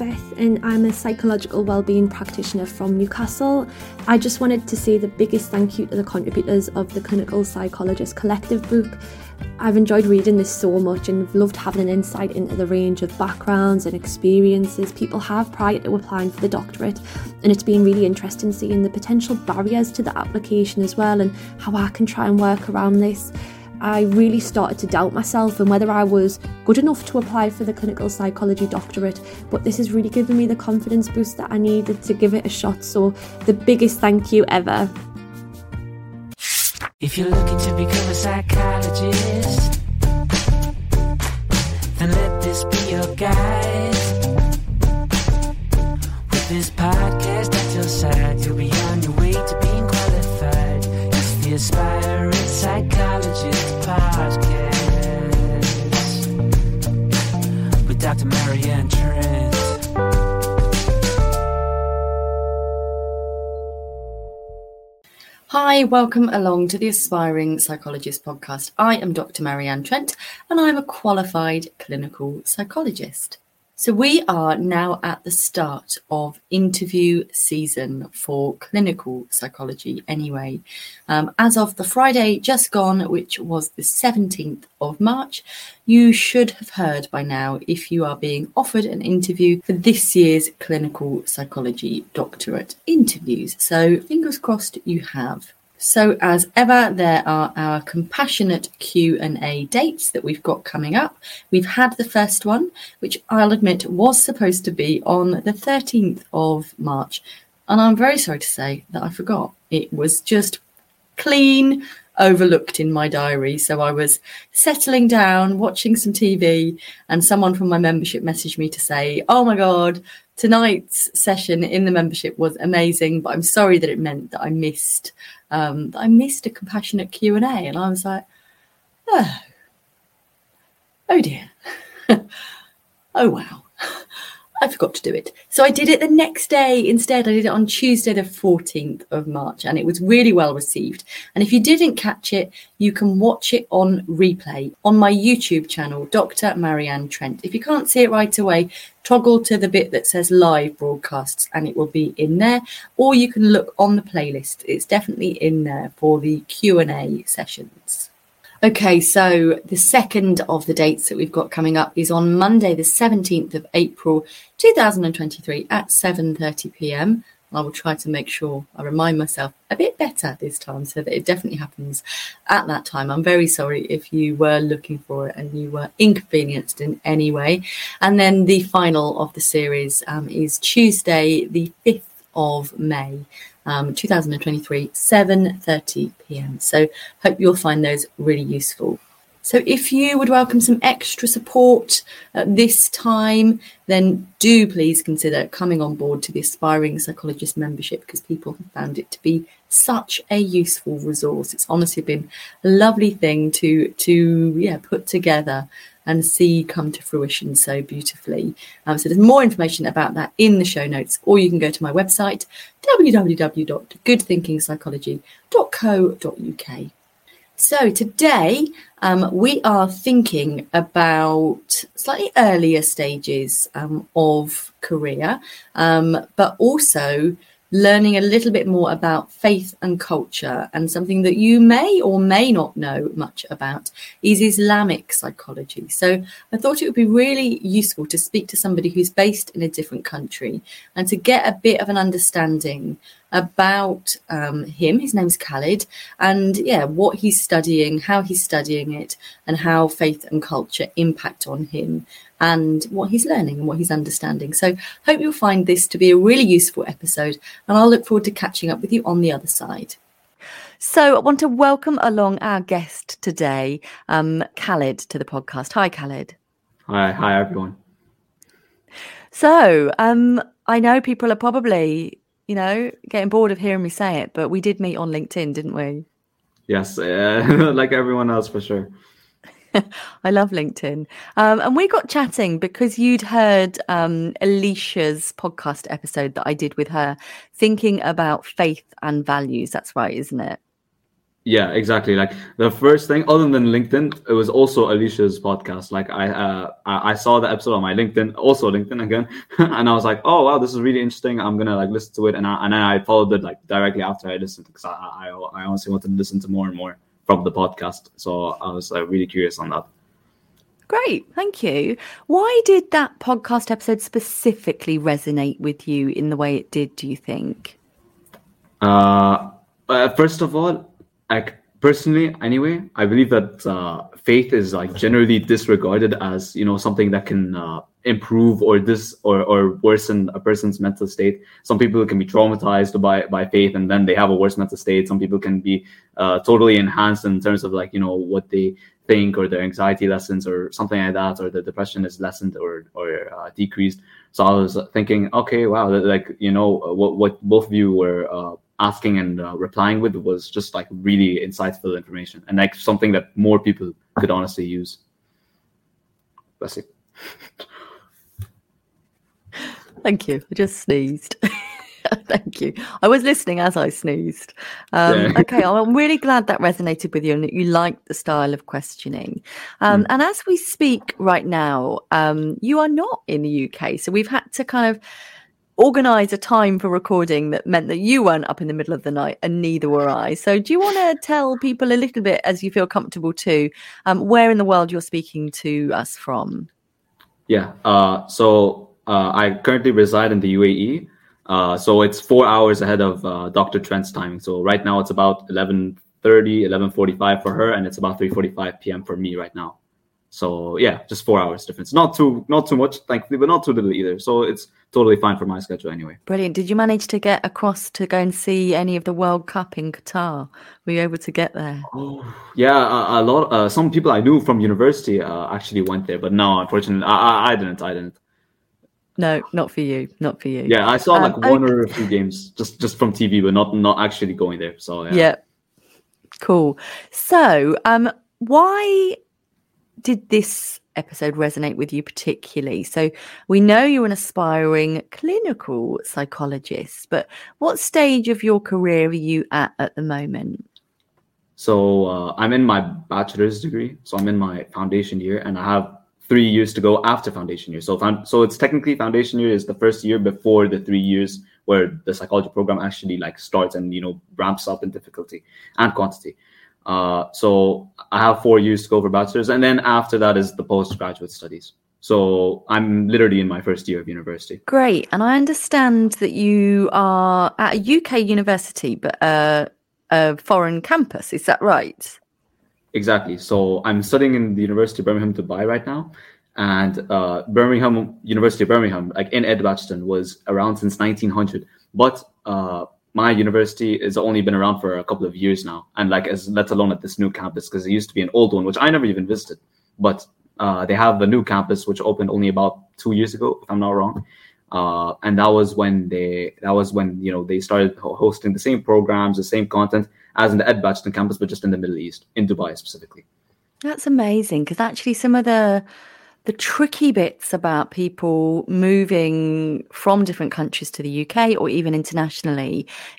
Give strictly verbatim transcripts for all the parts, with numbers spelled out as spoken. Beth and I'm a psychological wellbeing practitioner from Newcastle. I just wanted to say the biggest thank you to the contributors of the Clinical Psychologist Collective book. I've enjoyed reading this so much and loved having an insight into the range of backgrounds and experiences people have prior to applying for the doctorate, and it's been really interesting seeing the potential barriers to the application as well and how I can try and work around this. I really started to doubt myself and whether I was good enough to apply for the clinical psychology doctorate, but this has really given me the confidence boost that I needed to give it a shot, so the biggest thank you ever. If you're looking to become a psychologist, then let this be your guide. With this podcast at your side, you'll be on your way to being qualified. It's the Aspiring Psychologist Podcast with Doctor Marianne Trent. Hi, welcome along to the Aspiring Psychologist Podcast. I am Doctor Marianne Trent and I'm a qualified clinical psychologist. So we are now at the start of interview season for clinical psychology anyway. Um, as of the Friday just gone, which was the seventeenth of March, you should have heard by now if you are being offered an interview for this year's clinical psychology doctorate interviews. So fingers crossed you have. So as ever, there are our compassionate Q and A dates that we've got coming up. We've had the first one, which I'll admit was supposed to be on the thirteenth of March. And I'm very sorry to say that I forgot. It was just clean overlooked in my diary. So I was settling down, watching some T V, and someone from my membership messaged me to say, oh my God, tonight's session in the membership was amazing, but I'm sorry that it meant that I missed Um, I missed a compassionate Q and A, and I was like, oh, oh dear, oh wow, I forgot to do it. So I did it the next day instead. I did it on Tuesday the fourteenth of March, and it was really well received. And if you didn't catch it, you can watch it on replay on my YouTube channel, Doctor Marianne Trent. If you can't see it right away, toggle to the bit that says live broadcasts and it will be in there, or you can look on the playlist. It's definitely in there for the Q and A sessions. Okay, so the second of the dates that we've got coming up is on Monday the seventeenth of April two thousand twenty-three at seven thirty p.m. I will try to make sure I remind myself a bit better this time so that it definitely happens at that time. I'm very sorry if you were looking for it and you were inconvenienced in any way. And then the final of the series um, is Tuesday, the fifth of May, um, two thousand twenty-three, seven thirty p.m. So hope you'll find those really useful. So if you would welcome some extra support at this time, then do please consider coming on board to the Aspiring Psychologist membership, because people have found it to be such a useful resource. It's honestly been a lovely thing to to yeah put together and see come to fruition so beautifully. Um, so there's more information about that in the show notes, or you can go to my website, w w w dot good thinking psychology dot co dot u k. So today um, we are thinking about slightly earlier stages um, of career, um, but also learning a little bit more about faith and culture. And something that you may or may not know much about is Islamic psychology. So I thought it would be really useful to speak to somebody who's based in a different country and to get a bit of an understanding about um, him. His name's Khaled, and yeah, what he's studying, how he's studying it, and how faith and culture impact on him, and what he's learning and what he's understanding. So hope you'll find this to be a really useful episode, and I'll look forward to catching up with you on the other side. So I want to welcome along our guest today, um, Khaled, to the podcast. Hi, Khaled. Hi, hi everyone. So um, I know people are probably, you know, getting bored of hearing me say it, but we did meet on LinkedIn, didn't we? Yes, uh, like everyone else, for sure. I love LinkedIn. Um, and we got chatting because you'd heard um, Alicia's podcast episode that I did with her, thinking about faith and values. That's right, isn't it? Yeah, exactly. Like the first thing, other than LinkedIn, it was also Alicia's podcast. Like I, uh, I saw the episode on my LinkedIn, also LinkedIn again, and I was like, "Oh wow, this is really interesting. I'm gonna like listen to it." And I and then I followed it like directly after I listened, because I, I I honestly wanted to listen to more and more from the podcast. So I was uh, really curious on that. Great, thank you. Why did that podcast episode specifically resonate with you in the way it did? Do you think? Uh, uh first of all. Like personally, anyway, I believe that uh, faith is like generally disregarded as, you know, something that can uh, improve or this or, or worsen a person's mental state. Some people can be traumatized by, by faith, and then they have a worse mental state. Some people can be uh, totally enhanced in terms of like, you know, what they think, or their anxiety lessens or something like that, or their depression is lessened or or uh, decreased. So I was thinking, okay, wow, like, you know, what what both of you were Uh, asking and uh, replying with was just like really insightful information, and like something that more people could honestly use. Bless you. Thank you. I just sneezed. Thank you. I was listening as I sneezed. Um, yeah. Okay, I'm really glad that resonated with you and that you liked the style of questioning. Um, mm. And as we speak right now, um, you are not in the U K. So we've had to kind of organise a time for recording that meant that you weren't up in the middle of the night, and neither were I. So do you want to tell people a little bit, as you feel comfortable to, um, where in the world you're speaking to us from? Yeah, uh, so uh, I currently reside in the U A E. Uh, so it's four hours ahead of uh, Doctor Trent's timing. So right now it's about eleven thirty, eleven forty-five for her, and it's about three forty-five p.m. for me right now. So yeah, just four hours difference. Not too, not too much, thankfully, but not too little either. So it's totally fine for my schedule anyway. Brilliant. Did you manage to get across to go and see any of the World Cup in Qatar? Were you able to get there? Oh, yeah, a, a lot. Uh, some people I knew from university uh, actually went there, but no, unfortunately, I, I, I didn't. I didn't. No, not for you. Not for you. Yeah, I saw like um, one okay. or a few games just, just from T V, but not not actually going there. So yeah. Yeah. Cool. So, um, why did this episode resonate with you particularly? So we know you're an aspiring clinical psychologist, but what stage of your career are you at at the moment? So uh, I'm in my bachelor's degree. So I'm in my foundation year, and I have three years to go after foundation year. So found, so it's technically foundation year is the first year before the three years where the psychology program actually like starts and, you know, ramps up in difficulty and quantity. Uh, so I have four years to go for bachelor's, and then after that is the postgraduate studies. So I'm literally in my first year of university. Great. And I understand that you are at a U K university, but uh, a foreign campus. Is that right? Exactly. So I'm studying in the University of Birmingham Dubai right now. And uh, Birmingham, University of Birmingham, like in Edgbaston, was around since nineteen hundred. But uh my university has only been around for a couple of years now, and like as let alone at this new campus, because it used to be an old one, which I never even visited. But uh, they have the new campus, which opened only about two years ago, if I'm not wrong. Uh, and that was when they that was when you know they started hosting the same programs, the same content as in the Edgbaston campus, but just in the Middle East, in Dubai specifically. That's amazing, because actually some of the The tricky bits about people moving from different countries to the U K or even internationally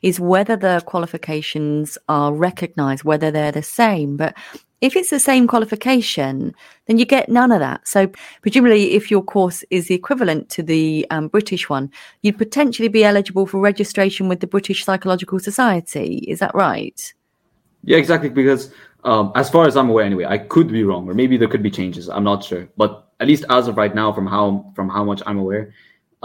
is whether the qualifications are recognised, whether they're the same. But if it's the same qualification, then you get none of that. So presumably if your course is the equivalent to the um, British one, you'd potentially be eligible for registration with the British Psychological Society. Is that right? Yeah, exactly. Because um, as far as I'm aware, anyway, I could be wrong, or maybe there could be changes. I'm not sure. But at least as of right now, from how from how much I'm aware,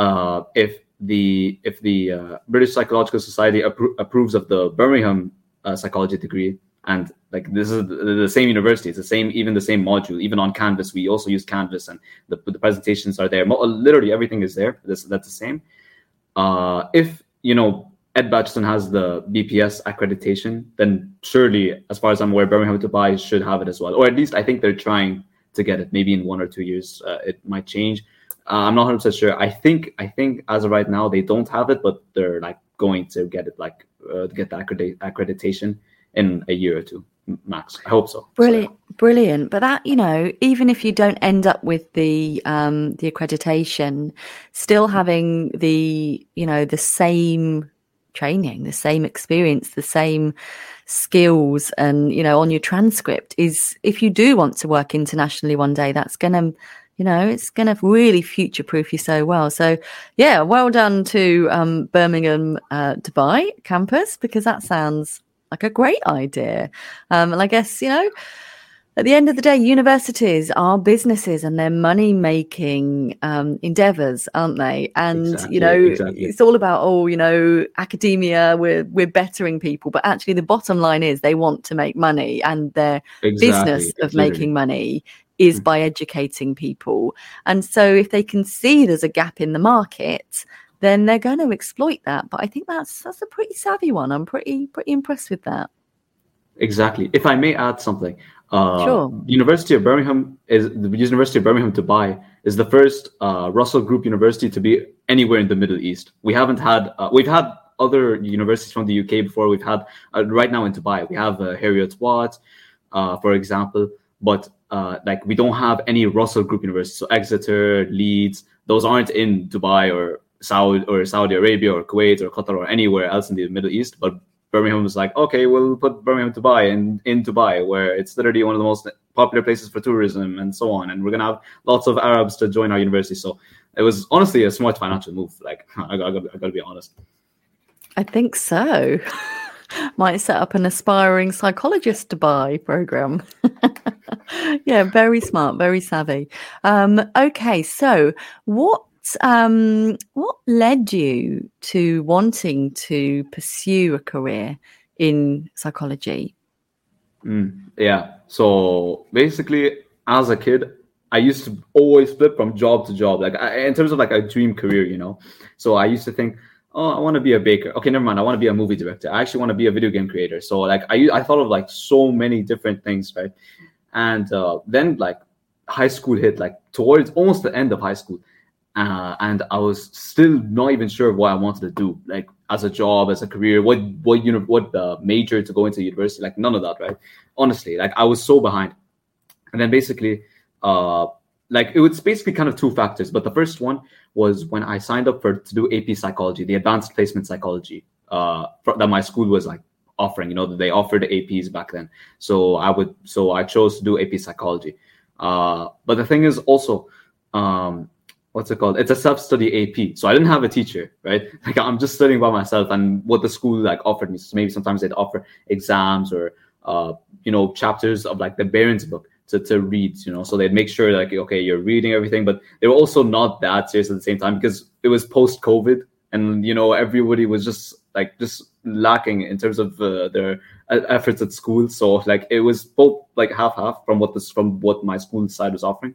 uh, if the if the uh, British Psychological Society appro- approves of the Birmingham uh, psychology degree, and like this is the, the same university, it's the same, even the same module, even on Canvas, we also use Canvas, and the the presentations are there. Mo- literally everything is there. That's, that's the same. Uh, if you know Edgbaston has the B P S accreditation, then surely, as far as I'm aware, Birmingham Dubai should have it as well, or at least I think they're trying to get it. Maybe in one or two years uh, it might change. Uh, I'm not one hundred percent sure. I think I think as of right now they don't have it, but they're like going to get it, like uh, get the accredit- accreditation in a year or two max. I hope so. Brilliant, so. Brilliant. But that, you know, even if you don't end up with the um, the accreditation, still having the you know the same training, the same experience, the same skills, and, you know, on your transcript is, if you do want to work internationally one day, that's going to, you know, it's going to really future-proof you so well. So, yeah, well done to um, Birmingham uh, Dubai campus, because that sounds like a great idea. Um, and I guess, you know, at the end of the day, universities are businesses and they're money-making um, endeavours, aren't they? And, exactly, you know, exactly. It's all about, oh, you know, academia, we're we're bettering people. But actually, the bottom line is they want to make money, and their exactly, business of exactly. making money is mm-hmm. by educating people. And so if they can see there's a gap in the market, then they're going to exploit that. But I think that's that's a pretty savvy one. I'm pretty pretty impressed with that. Exactly. If I may add something. Uh, sure. University of Birmingham is the University of Birmingham Dubai is the first uh, Russell Group university to be anywhere in the Middle East. We haven't had uh, we've had other universities from the U K before. We've had uh, right now in Dubai we have uh, Harriet Watt, uh, for example, but uh, like we don't have any Russell Group universities. So Exeter, Leeds, those aren't in Dubai or Saudi or Saudi Arabia or Kuwait or Qatar or anywhere else in the Middle East, but Birmingham was like, okay, we'll put Birmingham Dubai in, in Dubai, where it's literally one of the most popular places for tourism and so on. And we're going to have lots of Arabs to join our university. So it was honestly a smart financial move. Like, I got to be honest. I think so. Might set up an Aspiring Psychologist Dubai program. Yeah, very smart, very savvy. Um, okay, so what Um, what led you to wanting to pursue a career in psychology? Mm, yeah. So basically, as a kid, I used to always flip from job to job, like I, in terms of like a dream career, you know. So I used to think, oh, I want to be a baker. Okay, never mind. I want to be a movie director. I actually want to be a video game creator. So like I, I thought of like so many different things, right? And uh, then like high school hit, like towards almost the end of high school. Uh, and I was still not even sure what I wanted to do, like as a job, as a career, what what you know, what the major to go into university, like none of that, right? Honestly, like I was so behind. And then basically, uh, like it was basically kind of two factors. But the first one was when I signed up for to do A P psychology, the advanced placement psychology uh, for, that my school was like offering. You know, they offered A Ps back then, so I would, so I chose to do A P psychology. Uh, but the thing is also. Um, What's it called? It's a self-study A P. So I didn't have a teacher, right? Like I'm just studying by myself, and what the school like offered me. So maybe sometimes they'd offer exams or, uh, you know, chapters of like the Barron's book to, to read, you know, so they'd make sure like, okay, you're reading everything, but they were also not that serious at the same time because it was post-COVID and, you know, everybody was just like just lacking in terms of uh, their efforts at school. So like it was both like half-half from what this, from what my school side was offering.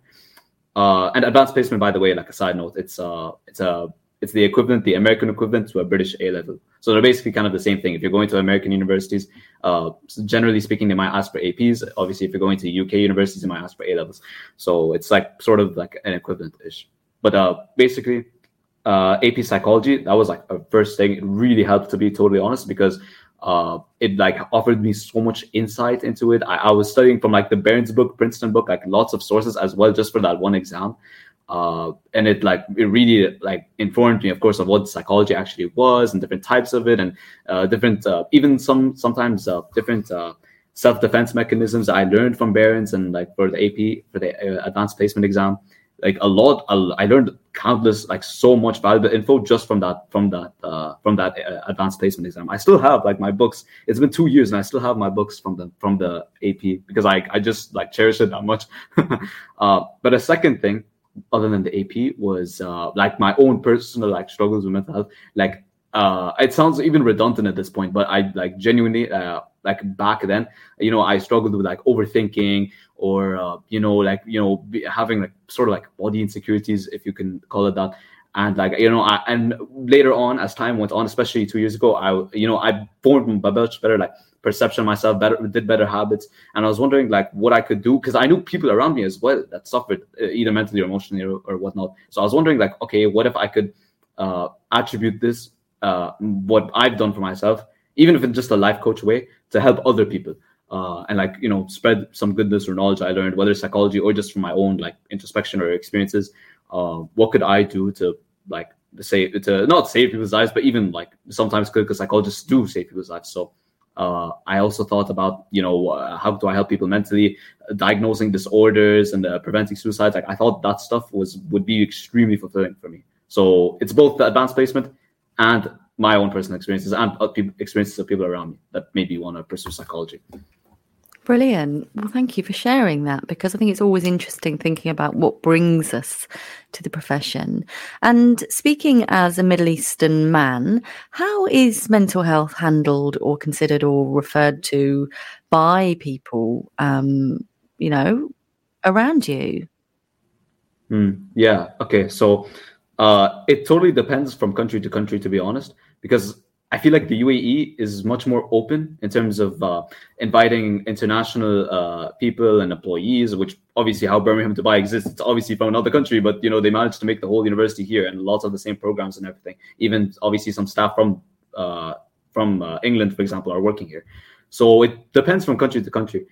Uh, and advanced placement, by the way, like a side note, it's uh, it's uh, it's the equivalent, the American equivalent to a British A level. So they're basically kind of the same thing. If you're going to American universities, uh, generally speaking, they might ask for A Ps. Obviously, if you're going to U K universities, they might ask for A levels. So it's like sort of like an equivalent-ish. But uh, basically, uh, A P psychology, that was like a first thing. It really helped, to be totally honest, because uh, it like offered me so much insight into it. I, I was studying from like the Barron's book, Princeton book, like lots of sources as well, just for that one exam. Uh, and it like, it really like informed me, of course, of what psychology actually was and different types of it and, uh, different, uh, even some, sometimes, uh, different, uh, self-defense mechanisms I learned from Barron's and like for the A P, for the uh, advanced placement exam, like a lot, I learned countless, like so much valuable info just from that, from that, uh, from that uh, advanced placement exam. I still have like my books. It's been two years and I still have my books from the, from the A P because I, I just like cherish it that much. uh, but a second thing other than the A P was, uh, like my own personal, like struggles with mental health. Like, uh, it sounds even redundant at this point, but I like genuinely, uh, like back then, you know, I struggled with like overthinking or, uh, you know, like, you know, having like sort of like body insecurities, if you can call it that. And like, you know, I, and later on, as time went on, especially two years ago, I, you know, I formed a much better like perception of myself, better, did better habits. And I was wondering like what I could do because I knew people around me as well that suffered either mentally or emotionally or, or whatnot. So I was wondering like, okay, what if I could uh, attribute this, uh, what I've done for myself, even if in just a life coach way, to help other people uh, and like, you know, spread some goodness or knowledge I learned, whether it's psychology or just from my own like introspection or experiences. Uh, what could I do to like save to not save people's lives, but even like sometimes clinical psychologists do save people's lives. So uh, I also thought about, you know, uh, how do I help people mentally, uh, diagnosing disorders and uh, preventing suicides. Like I thought that stuff was would be extremely fulfilling for me. So it's both the advanced placement and my own personal experiences and experiences of people around me that made me want to pursue psychology. Brilliant. Well, thank you for sharing that, because I think it's always interesting thinking about what brings us to the profession. And speaking as a Middle Eastern man, how is mental health handled or considered or referred to by people, um, you know, around you? Mm, yeah. Okay. So uh, it totally depends from country to country, to be honest, because I feel like the U A E is much more open in terms of uh, inviting international uh, people and employees, which obviously how Birmingham Dubai exists, it's obviously from another country, but, you know, they managed to make the whole university here and lots of the same programs and everything. Even obviously some staff from uh, from uh, England, for example, are working here. So it depends from country to country.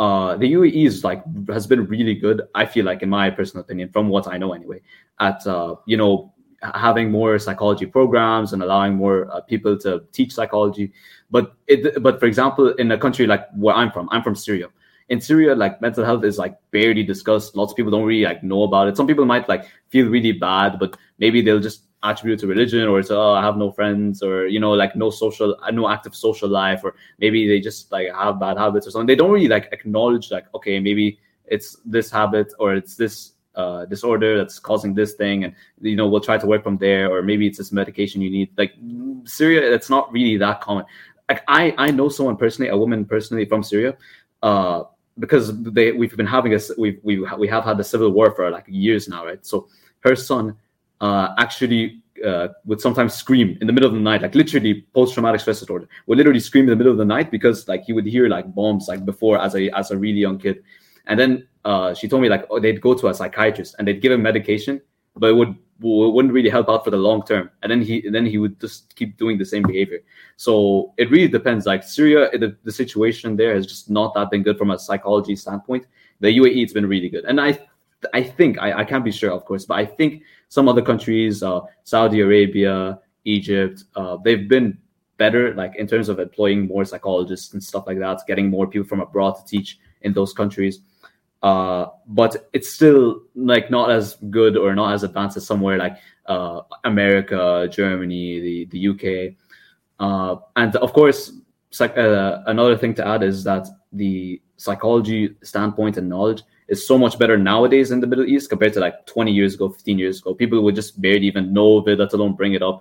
Uh, the U A E is like has been really good, I feel like, in my personal opinion, from what I know anyway, at, uh, you know, having more psychology programs and allowing more uh, people to teach psychology. But it, but for example, in a country like where I'm from, I'm from Syria. In Syria, like mental health is like barely discussed. Lots of people don't really like know about it. Some people might like feel really bad, but maybe they'll just attribute it to religion or to, oh, I have no friends, or, you know, like no social, no active social life, or maybe they just like have bad habits or something. They don't really like acknowledge like, okay, maybe it's this habit or it's this Uh, disorder that's causing this thing, and, you know, we'll try to work from there, or maybe it's this medication you need. Like Syria, it's not really that common. Like I, I know someone personally, a woman personally from Syria, uh, because they we've been having a we we we have had the civil war for like years now, right? So her son uh, actually uh, would sometimes scream in the middle of the night, like literally post-traumatic stress disorder. Would literally scream in the middle of the night because like he would hear like bombs like before as a as a really young kid, and then. Uh, she told me like, oh, they'd go to a psychiatrist and they'd give him medication, but it would it wouldn't really help out for the long term. And then he and then he would just keep doing the same behavior. So it really depends. Like Syria, the, the situation there has just not that been good from a psychology standpoint. The U A E, it's been really good. And I I think I, I can't be sure, of course, but I think some other countries, uh, Saudi Arabia, Egypt, uh, they've been better like in terms of employing more psychologists and stuff like that, getting more people from abroad to teach in those countries. Uh, but it's still like not as good or not as advanced as somewhere like uh, America, Germany, the, the U K. Uh, and of course, psych- uh, another thing to add is that the psychology standpoint and knowledge is so much better nowadays in the Middle East compared to like twenty years ago, fifteen years ago. People would just barely even know of it, let alone bring it up.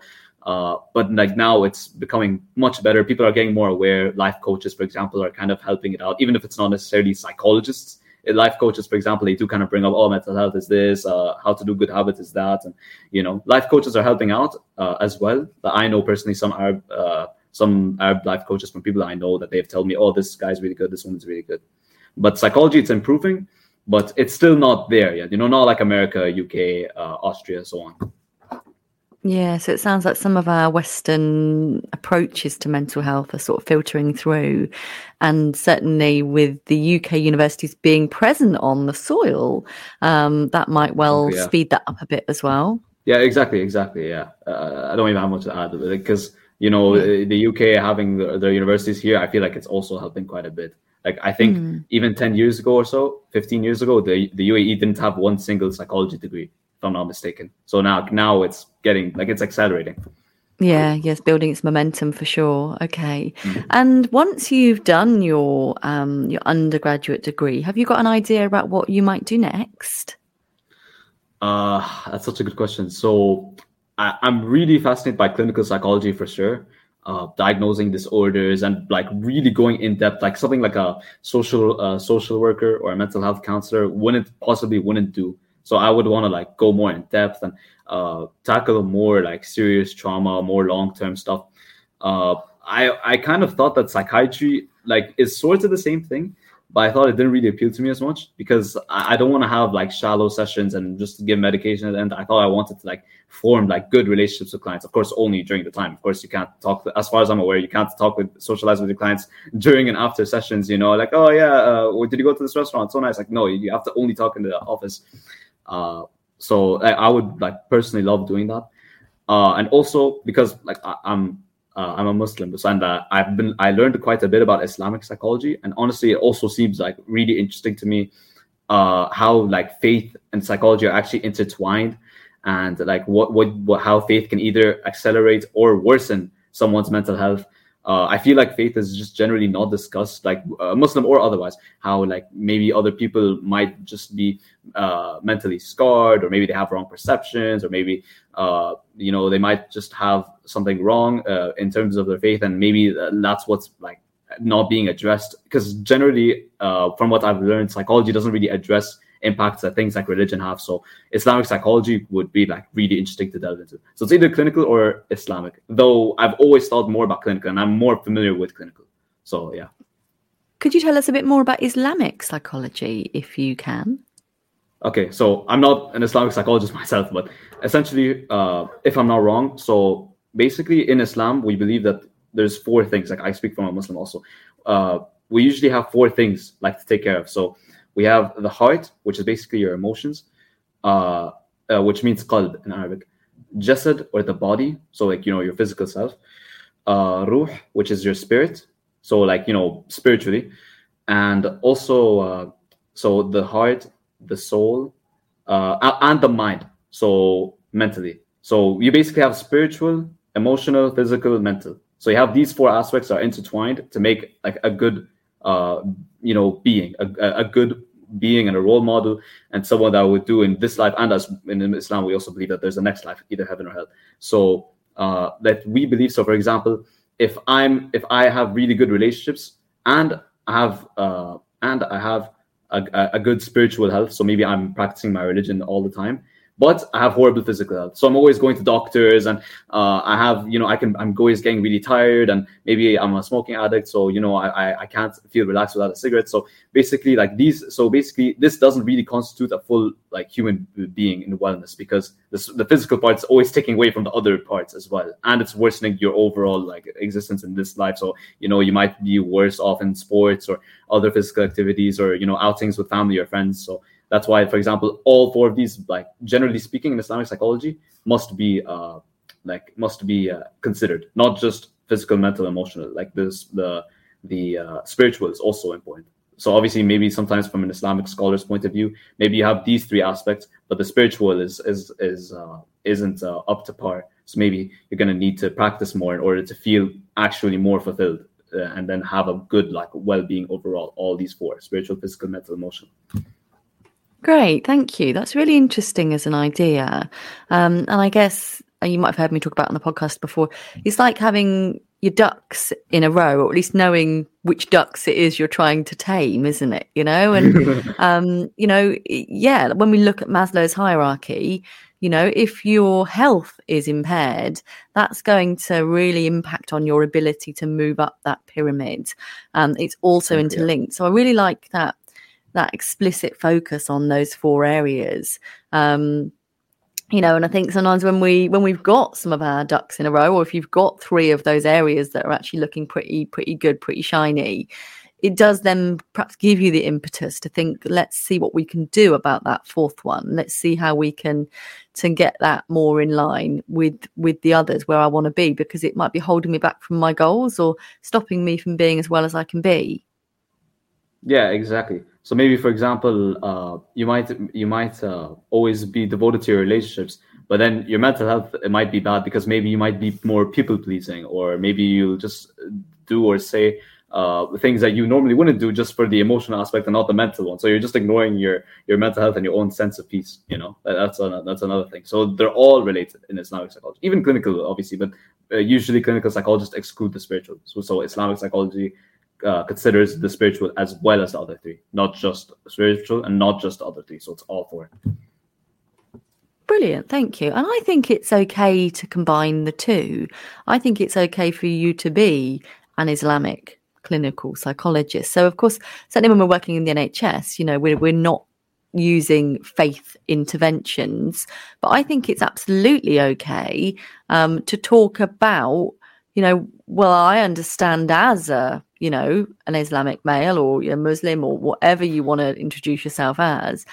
Uh, but like now it's becoming much better. People are getting more aware. Life coaches, for example, are kind of helping it out, even if it's not necessarily psychologists. Life coaches, for example, they do kind of bring up, oh, mental health is this, uh, how to do good habits is that. And, you know, life coaches are helping out uh, as well. But I know personally some Arab uh, some Arab life coaches from people I know that they've told me, oh, this guy's really good, this woman's really good. But psychology, it's improving, but it's still not there yet. You know, not like America, U K, uh, Austria, so on. Yeah, so it sounds like some of our Western approaches to mental health are sort of filtering through. And certainly with the U K universities being present on the soil, um, that might well yeah. speed that up a bit as well. Yeah, exactly, exactly, yeah. Uh, I don't even have much to add because, you know, yeah. the U K having the, the universities here, I feel like it's also helping quite a bit. Like I think mm. even ten years ago or so, fifteen years ago, the, the U A E didn't have one single psychology degree. I'm not mistaken. So now now it's getting like it's accelerating. Yeah, yes, building its momentum for sure. Okay. Mm-hmm. And once you've done your um your undergraduate degree, have you got an idea about what you might do next? Uh that's such a good question. So I, I'm really fascinated by clinical psychology for sure. Uh, diagnosing disorders and like really going in depth, like something like a social uh, social worker or a mental health counselor wouldn't possibly wouldn't do. So I would want to like go more in depth and uh, tackle more like serious trauma, more long-term stuff. Uh, I I kind of thought that psychiatry like is sort of the same thing, but I thought it didn't really appeal to me as much because I, I don't want to have like shallow sessions and just give medication at the end. I thought I wanted to like form like good relationships with clients. Of course, only during the time. Of course, you can't talk. To, as far as I'm aware, you can't talk with socialize with your clients during and after sessions. You know, like oh yeah, uh, did you go to this restaurant? So nice. Like no, you have to only talk in the office. Uh, so I, I would like personally love doing that. Uh, and also because like I, I'm uh, I'm a Muslim, so and uh, I've been I learned quite a bit about Islamic psychology, and honestly, it also seems like really interesting to me uh, how like faith and psychology are actually intertwined, and like what what, what how faith can either accelerate or worsen someone's mental health. Uh, I feel like faith is just generally not discussed, like uh, Muslim or otherwise, how like maybe other people might just be uh, mentally scarred, or maybe they have wrong perceptions, or maybe, uh, you know, they might just have something wrong uh, in terms of their faith. And maybe that's what's like not being addressed, because generally uh, from what I've learned, psychology doesn't really address impacts that things like religion have. So Islamic psychology would be like really interesting to delve into. So it's either clinical or Islamic, though I've always thought more about clinical and I'm more familiar with clinical. So, yeah. Could you tell us a bit more about Islamic psychology if you can? Okay, so I'm not an Islamic psychologist myself, but essentially, uh, if I'm not wrong, so basically in Islam, we believe that there's four things. Like I speak from a Muslim also. Uh, we usually have four things like to take care of. So we have the heart, which is basically your emotions, uh, uh, which means qalb in Arabic. Jasad, or the body, so like, you know, your physical self. Uh, ruh, which is your spirit, so like, you know, spiritually. And also, uh, so the heart, the soul, uh, and the mind, so mentally. So you basically have spiritual, emotional, physical, mental. So you have these four aspects that are intertwined to make like a good Uh, you know, being a, a good being and a role model, and someone that would do in this life. And as in Islam, we also believe that there's a next life, either heaven or hell. So uh, that we believe. So, for example, if I'm if I have really good relationships and I have uh, and I have a, a good spiritual health, so maybe I'm practicing my religion all the time, but I have horrible physical health. So I'm always going to doctors, and uh, I have, you know, I can, I'm always getting really tired, and maybe I'm a smoking addict. So, you know, I, I, I can't feel relaxed without a cigarette. So basically like these, so basically this doesn't really constitute a full like human being in wellness, because this, the physical part is always taking away from the other parts as well. And it's worsening your overall like existence in this life. So, you know, you might be worse off in sports or other physical activities, or, you know, outings with family or friends. So that's why, for example, all four of these, like generally speaking, in Islamic psychology, must be uh, like must be uh, considered. Not just physical, mental, emotional. Like this, the the uh, spiritual is also important. So obviously, maybe sometimes from an Islamic scholar's point of view, maybe you have these three aspects, but the spiritual is is is uh, isn't uh, up to par. So maybe you're gonna need to practice more in order to feel actually more fulfilled, uh, and then have a good like well-being overall. All these four: spiritual, physical, mental, emotional. Great, thank you. That's really interesting as an idea. Um, and I guess you might have heard me talk about on the podcast before. It's like having your ducks in a row, or at least knowing which ducks it is you're trying to tame, isn't it? You know, and, um, you know, yeah, when we look at Maslow's hierarchy, you know, if your health is impaired, that's going to really impact on your ability to move up that pyramid. Um, it's also interlinked. So I really like that. that explicit focus on those four areas. Um, you know, and I think sometimes when, we, when we've got some of our ducks in a row, or if you've got three of those areas that are actually looking pretty, pretty good, pretty shiny, it does then perhaps give you the impetus to think, let's see what we can do about that fourth one. Let's see how we can to get that more in line with, with the others where I want to be, because it might be holding me back from my goals or stopping me from being as well as I can be. Yeah, exactly. So maybe, for example, uh, you might you might uh, always be devoted to your relationships, but then your mental health, it might be bad because maybe you might be more people pleasing, or maybe you just do or say uh, things that you normally wouldn't do just for the emotional aspect and not the mental one. So you're just ignoring your, your mental health and your own sense of peace. You know, that's an, that's another thing. So they're all related in Islamic psychology, even clinical, obviously, but uh, usually clinical psychologists exclude the spiritual. So, so Islamic psychology Uh, considers the spiritual as well as the other three, not just spiritual and not just the other three. So it's all four. Brilliant, thank you. And I think it's okay to combine the two. I think it's okay for you to be an Islamic clinical psychologist. So of course, certainly when we're working in the N H S, you know, we're we're not using faith interventions, but I think it's absolutely okay um, to talk about, you know, well, I understand as a, you know, an Islamic male or a Muslim or whatever you want to introduce yourself as,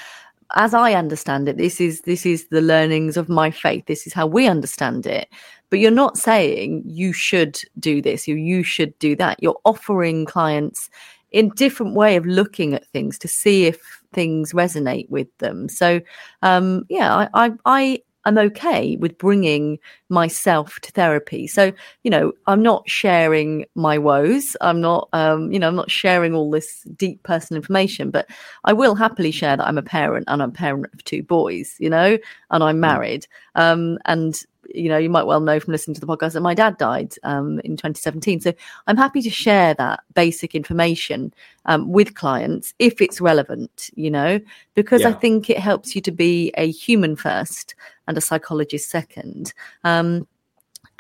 as I understand it, this is this is the learnings of my faith. This is how we understand it. But you're not saying you should do this or you should do that. You're offering clients in different way of looking at things to see if things resonate with them. So, um, yeah, I, I, I I'm okay with bringing myself to therapy. So, you know, I'm not sharing my woes. I'm not, um, you know, I'm not sharing all this deep personal information, but I will happily share that I'm a parent and I'm a parent of two boys, you know, and I'm married. Um, and, you know, you might well know from listening to the podcast that my dad died um, in twenty seventeen. So I'm happy to share that basic information um, with clients if it's relevant, you know, because yeah. I think it helps you to be a human first and a psychologist second. Um,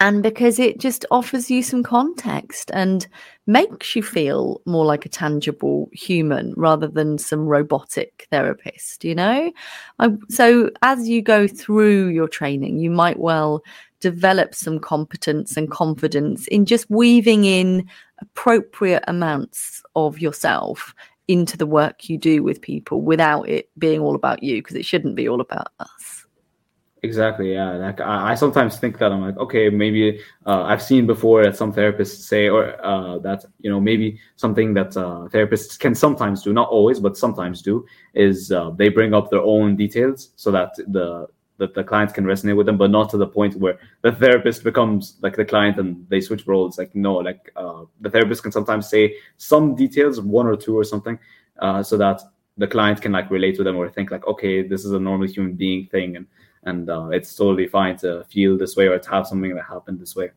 and because it just offers you some context and makes you feel more like a tangible human rather than some robotic therapist, you know? I, so as you go through your training, you might well develop some competence and confidence in just weaving in appropriate amounts of yourself into the work you do with people without it being all about you, because it shouldn't be all about us. Exactly. Yeah. Like I, I sometimes think that I'm like, okay, maybe uh, I've seen before that some therapists say, or uh, that, you know, maybe something that uh, therapists can sometimes do, not always, but sometimes do, is uh, they bring up their own details so that the that the clients can resonate with them, but not to the point where the therapist becomes like the client and they switch roles. Like, no, like uh, the therapist can sometimes say some details, one or two or something, uh, so that the client can like relate to them or think like, okay, this is a normal human being thing. And And uh, it's totally fine to feel this way or to have something that happened this way.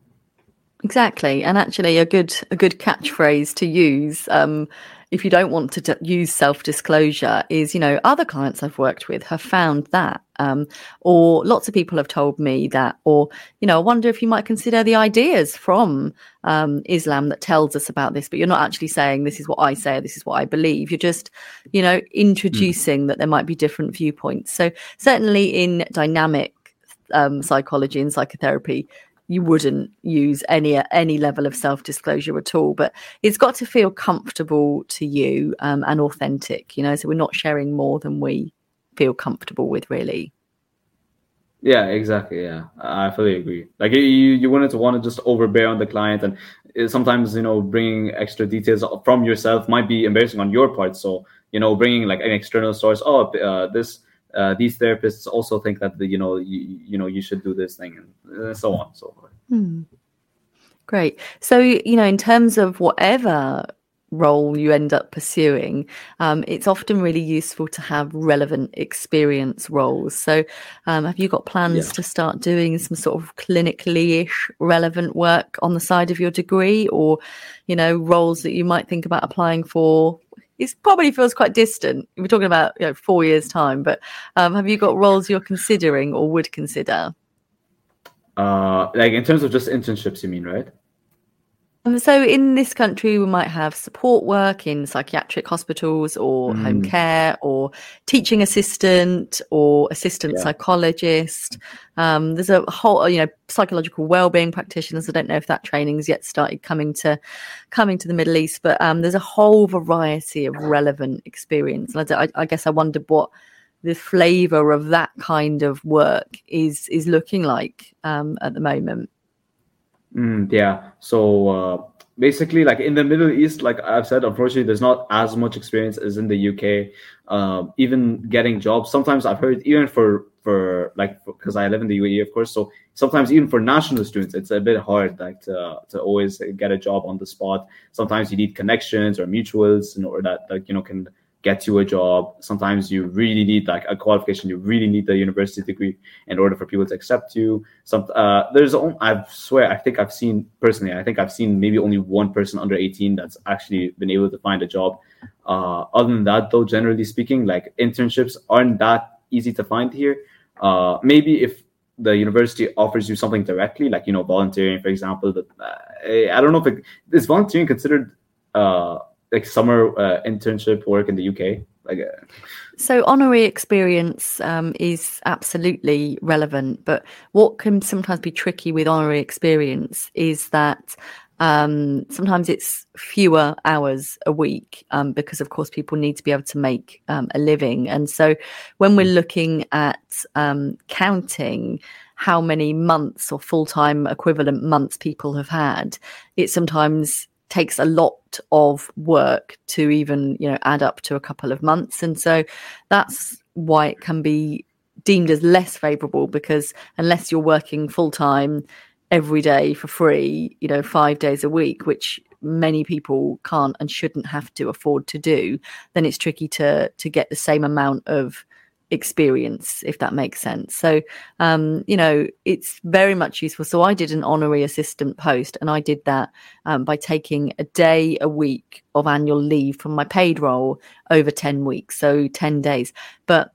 Exactly. And actually a good a good catchphrase to use um, if you don't want to d- use self-disclosure is, you know, other clients I've worked with have found that um, or lots of people have told me that, or, you know, I wonder if you might consider the ideas from um, Islam that tells us about this, but you're not actually saying this is what I say, or this is what I believe. You're just, you know, introducing mm. that there might be different viewpoints. So certainly in dynamic um, psychology and psychotherapy, you wouldn't use any any level of self-disclosure at all, but it's got to feel comfortable to you um, and authentic, you know, so we're not sharing more than we feel comfortable with, really. Yeah, exactly. Yeah, I fully agree. Like you, you wouldn't to want to just overbear on the client, and sometimes, you know, bringing extra details from yourself might be embarrassing on your part. So, you know, bringing like an external source, oh, uh, this Uh, these therapists also think that, the, you know, you, you know, you should do this thing, and so on and so forth. Mm. Great. So, you know, in terms of whatever role you end up pursuing, um, it's often really useful to have relevant experience roles. So um, have you got plans yeah. to start doing some sort of clinically-ish relevant work on the side of your degree, or, you know, roles that you might think about applying for? It probably feels quite distant. We're talking about, you know, four years time, but um, have you got roles you're considering or would consider? Uh, like in terms of just internships, you mean, right? Um, so in this country, we might have support work in psychiatric hospitals or mm. home care, or teaching assistant or assistant yeah. psychologist. Um, there's a whole, you know, psychological wellbeing practitioners. I don't know if that training's yet started coming to coming to the Middle East, but um, there's a whole variety of relevant experience. And I, I guess I wondered what the flavour of that kind of work is is looking like um, at the moment. Mm, yeah. So uh, basically, like in the Middle East, like I've said, unfortunately, there's not as much experience as in the U K. Uh, even getting jobs, sometimes I've heard even for for like because I live in the U A E, of course. So sometimes even for national students, it's a bit hard, like to to always get a job on the spot. Sometimes you need connections or mutuals, and or that like you know can get you a job. Sometimes you really need like a qualification. You really need the university degree in order for people to accept you. Some uh, there's only, I swear, I think I've seen personally, I think I've seen maybe only one person under eighteen that's actually been able to find a job. Uh, other than that, though, generally speaking, like internships aren't that easy to find here. Uh, maybe if the university offers you something directly, like, you know, volunteering, for example, but I, I don't know if it, is volunteering considered, uh, like summer uh, internship work in the U K? Like, uh... So honorary experience um, is absolutely relevant, but what can sometimes be tricky with honorary experience is that Um, sometimes it's fewer hours a week um, because, of course, people need to be able to make um, a living. And so when we're looking at um, counting how many months or full-time equivalent months people have had, it sometimes takes a lot of work to even, you know, add up to a couple of months. And so that's why it can be deemed as less favourable, because unless you're working full-time every day for free, you know, five days a week, which many people can't and shouldn't have to afford to do, then it's tricky to to get the same amount of experience, if that makes sense. So, um, you know, it's very much useful. So I did an honorary assistant post, and I did that um, by taking a day a week of annual leave from my paid role over ten weeks, so ten days. But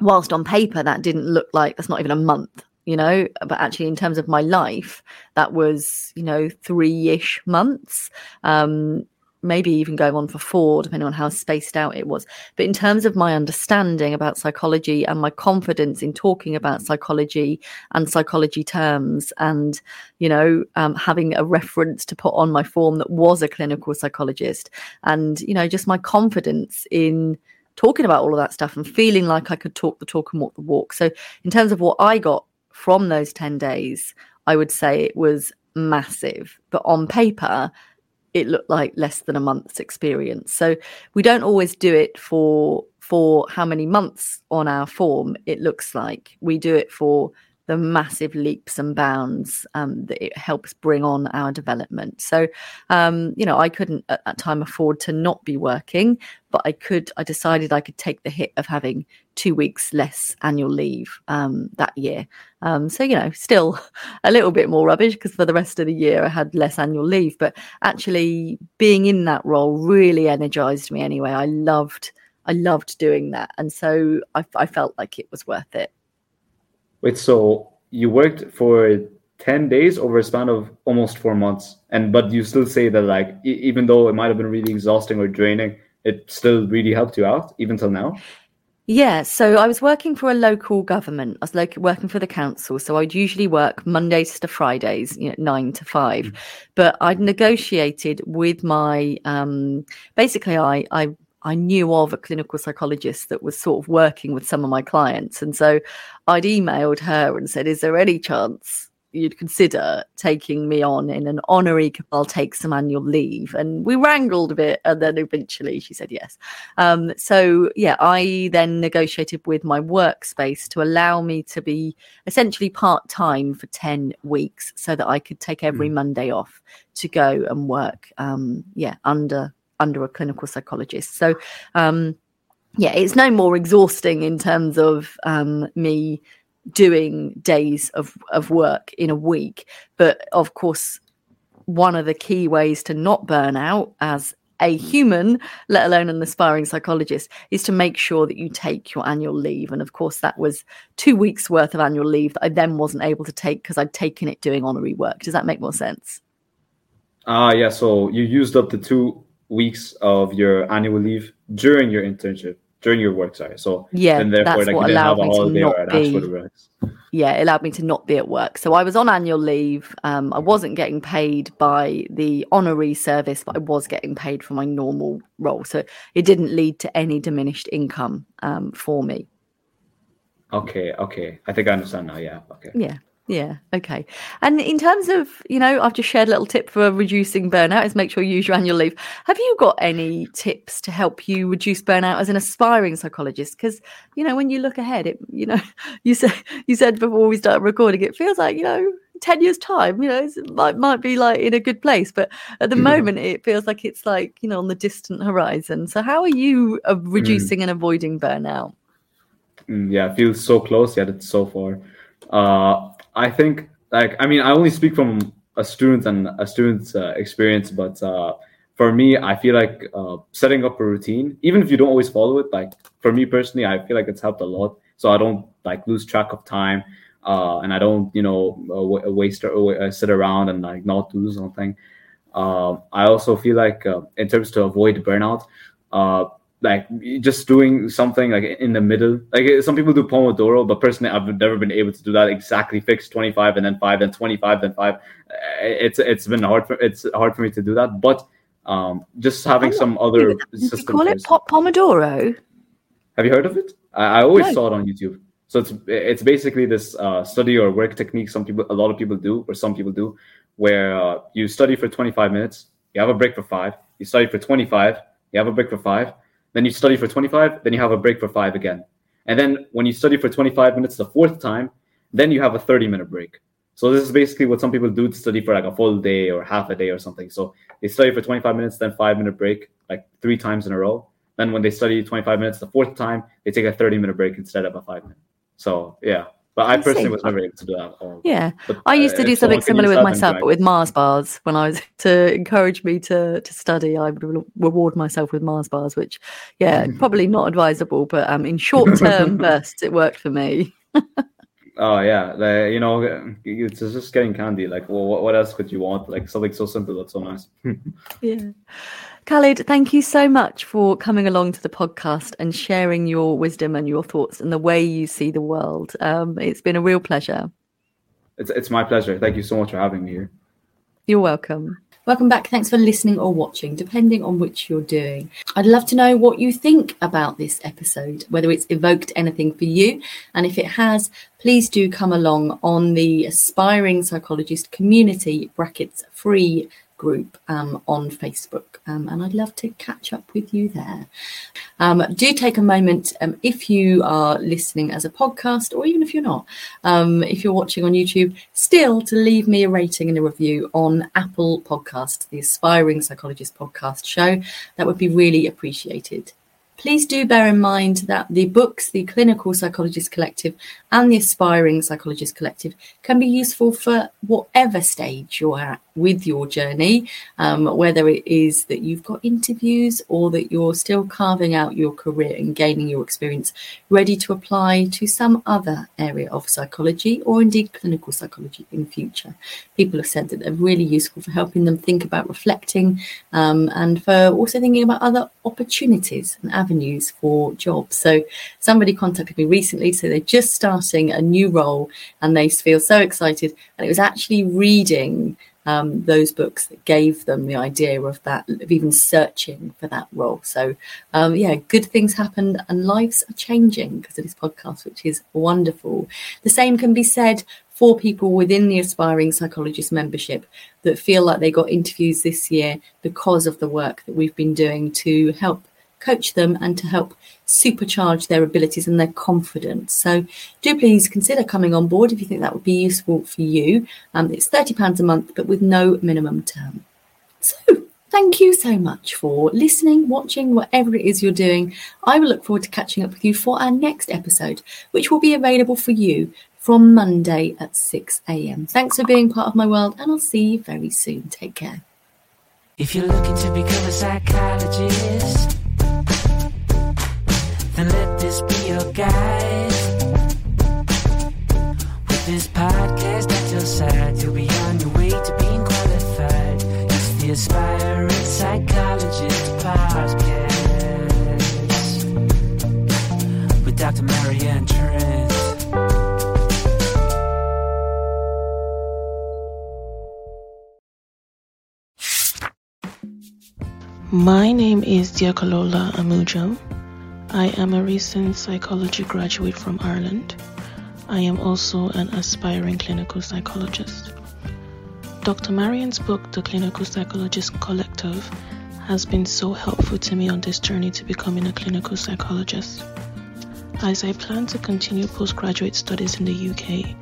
whilst on paper that didn't look like, that's not even a month, you know, but actually in terms of my life, that was, you know, three-ish months, um, maybe even going on for four, depending on how spaced out it was. But in terms of my understanding about psychology and my confidence in talking about psychology and psychology terms and, you know, um, having a reference to put on my form that was a clinical psychologist and, you know, just my confidence in talking about all of that stuff and feeling like I could talk the talk and walk the walk. So in terms of what I got from those ten days, I would say it was massive, but on paper, it looked like less than a month's experience. So we don't always do it for for how many months on our form it looks like. We do it for the massive leaps and bounds um, that it helps bring on our development. So, um, you know, I couldn't at that time afford to not be working, but I could. I decided I could take the hit of having two weeks less annual leave um, that year. Um, so, you know, still a little bit more rubbish because for the rest of the year I had less annual leave. But actually being in that role really energized me anyway. I loved, I loved doing that. And so I, I felt like it was worth it. Wait, so you worked for ten days over a span of almost four months. And but you still say that, like, e- even though it might have been really exhausting or draining, it still really helped you out even till now? Yeah, so I was working for a local government. I was lo- working for the council. So I'd usually work Mondays to Fridays, you know, nine to five. Mm-hmm. But I'd negotiated with my, um, basically I, I I knew of a clinical psychologist that was sort of working with some of my clients. And so I'd emailed her and said, is there any chance you'd consider taking me on in an honorary, I'll take some annual leave? And we wrangled a bit, and then eventually she said yes. Um, so yeah, I then negotiated with my workspace to allow me to be essentially part-time for ten weeks so that I could take every mm. Monday off to go and work, um, yeah, under under a clinical psychologist. So, um, yeah, it's no more exhausting in terms of um, me doing days of, of work in a week. But of course, one of the key ways to not burn out as a human, let alone an aspiring psychologist, is to make sure that you take your annual leave. And of course, that was two weeks worth of annual leave that I then wasn't able to take because I'd taken it doing honorary work. Does that make more sense? Ah, uh, yeah. So you used up the two weeks of your annual leave during your internship, during your work, sorry. So yeah, and therefore, like, you didn't have a holiday or an actual rest. Yeah, it allowed me to not be at work. So I was on annual leave. Um, I wasn't getting paid by the honorary service, but I was getting paid for my normal role. So it didn't lead to any diminished income um, for me. Okay, okay. I think I understand now, yeah. Okay. Yeah. Yeah. Okay. And in terms of, you know, I've just shared a little tip for reducing burnout is make sure you use your annual leave. Have you got any tips to help you reduce burnout as an aspiring psychologist? Because, you know, when you look ahead, it, you know, you said, you said before we started recording, it feels like, you know, ten years time, you know, it might, might be like in a good place, but at the mm. moment it feels like it's like, you know, on the distant horizon. So how are you uh, reducing mm. and avoiding burnout? Mm, yeah. It feels so close yet it's so far. Uh, I think, like, I mean, I only speak from a student and a student's uh, experience, but uh, for me, I feel like uh, setting up a routine, even if you don't always follow it, like, for me personally, I feel like it's helped a lot. So I don't, like, lose track of time uh, and I don't, you know, w- waste or uh, sit around and, like, not do something. Uh, I also feel like uh, in terms to avoid burnout, uh, like just doing something like in the middle. Like some people do Pomodoro, but personally, I've never been able to do that exactly fixed twenty-five and then five, then twenty-five, then five. It's it's been hard. For, it's hard for me to do that, but um, just having some other system. You call it Pomodoro? Have you heard of it? I, I always no. saw it on YouTube. So it's it's basically this uh, study or work technique. Some people, a lot of people do, or some people do, where uh, you study for twenty-five minutes, you have a break for five, you study for twenty-five, you have a break for five. Then you study for twenty-five, then you have a break for five again. And then when you study for twenty-five minutes the fourth time, then you have a thirty-minute break. So this is basically what some people do to study for like a full day or half a day or something. So they study for twenty-five minutes, then five-minute break, like three times in a row. Then when they study twenty-five minutes the fourth time, they take a thirty-minute break instead of a five-minute. So, yeah. But I, I personally see. was never able to do that. All. Yeah. But, I used to uh, do something similar with myself, but with Mars bars. When I was to encourage me to, to study, I would reward myself with Mars bars, which, yeah, probably not advisable, but um, in short-term bursts, it worked for me. Oh, yeah. Like, you know, it's just getting candy. Like, well, what else could you want? Like, something so simple that's so nice. Yeah. Khaled, thank you so much for coming along to the podcast and sharing your wisdom and your thoughts and the way you see the world. Um, it's been a real pleasure. It's, it's my pleasure. Thank you so much for having me here. You're welcome. Welcome back. Thanks for listening or watching, depending on which you're doing. I'd love to know what you think about this episode, whether it's evoked anything for you. And if it has, please do come along on the Aspiring Psychologist Community brackets free group um, on Facebook. Um, and I'd love to catch up with you there. Um, do take a moment um, if you are listening as a podcast, or even if you're not, um, if you're watching on YouTube, still to leave me a rating and a review on Apple Podcasts, the Aspiring Psychologist Podcast show. That would be really appreciated. Please do bear in mind that the books, the Clinical Psychologist Collective and the Aspiring Psychologist Collective, can be useful for whatever stage you're at with your journey, um, whether it is that you've got interviews or that you're still carving out your career and gaining your experience, ready to apply to some other area of psychology or indeed clinical psychology in future. People have said that they're really useful for helping them think about reflecting um, and for also thinking about other opportunities and avenues. avenues for jobs. So somebody contacted me recently, so they're just starting a new role and they feel so excited, and it was actually reading um, those books that gave them the idea of that, of even searching for that role. So um, yeah, good things happen and lives are changing because of this podcast, which is wonderful. The same can be said for people within the Aspiring Psychologist membership that feel like they got interviews this year because of the work that we've been doing to help coach them and to help supercharge their abilities and their confidence. So do please consider coming on board if you think that would be useful for you. Um, it's thirty pounds a month, but with no minimum term. So thank you so much for listening, watching, whatever it is you're doing. I will look forward to catching up with you for our next episode, which will be available for you from Monday at six a.m. Thanks for being part of my world, and I'll see you very soon. Take care. If you're looking to become a psychologist, and let this be your guide. With this podcast at your side, you'll be on your way to being qualified. It's the Aspiring Psychologist Podcast with Doctor Marianne Trent. My name is Diakolola Amujam. I am a recent psychology graduate from Ireland. I am also an aspiring clinical psychologist. Doctor Marianne's book, The Clinical Psychologist Collective, has been so helpful to me on this journey to becoming a clinical psychologist. As I plan to continue postgraduate studies in the U K,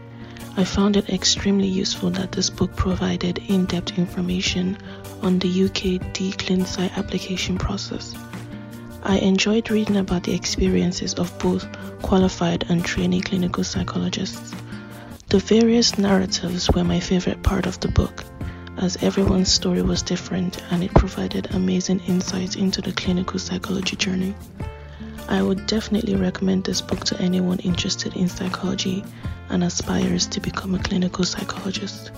I found it extremely useful that this book provided in-depth information on the U K DClinPsy application process. I enjoyed reading about the experiences of both qualified and trainee clinical psychologists. The various narratives were my favorite part of the book, as everyone's story was different and it provided amazing insights into the clinical psychology journey. I would definitely recommend this book to anyone interested in psychology and aspires to become a clinical psychologist.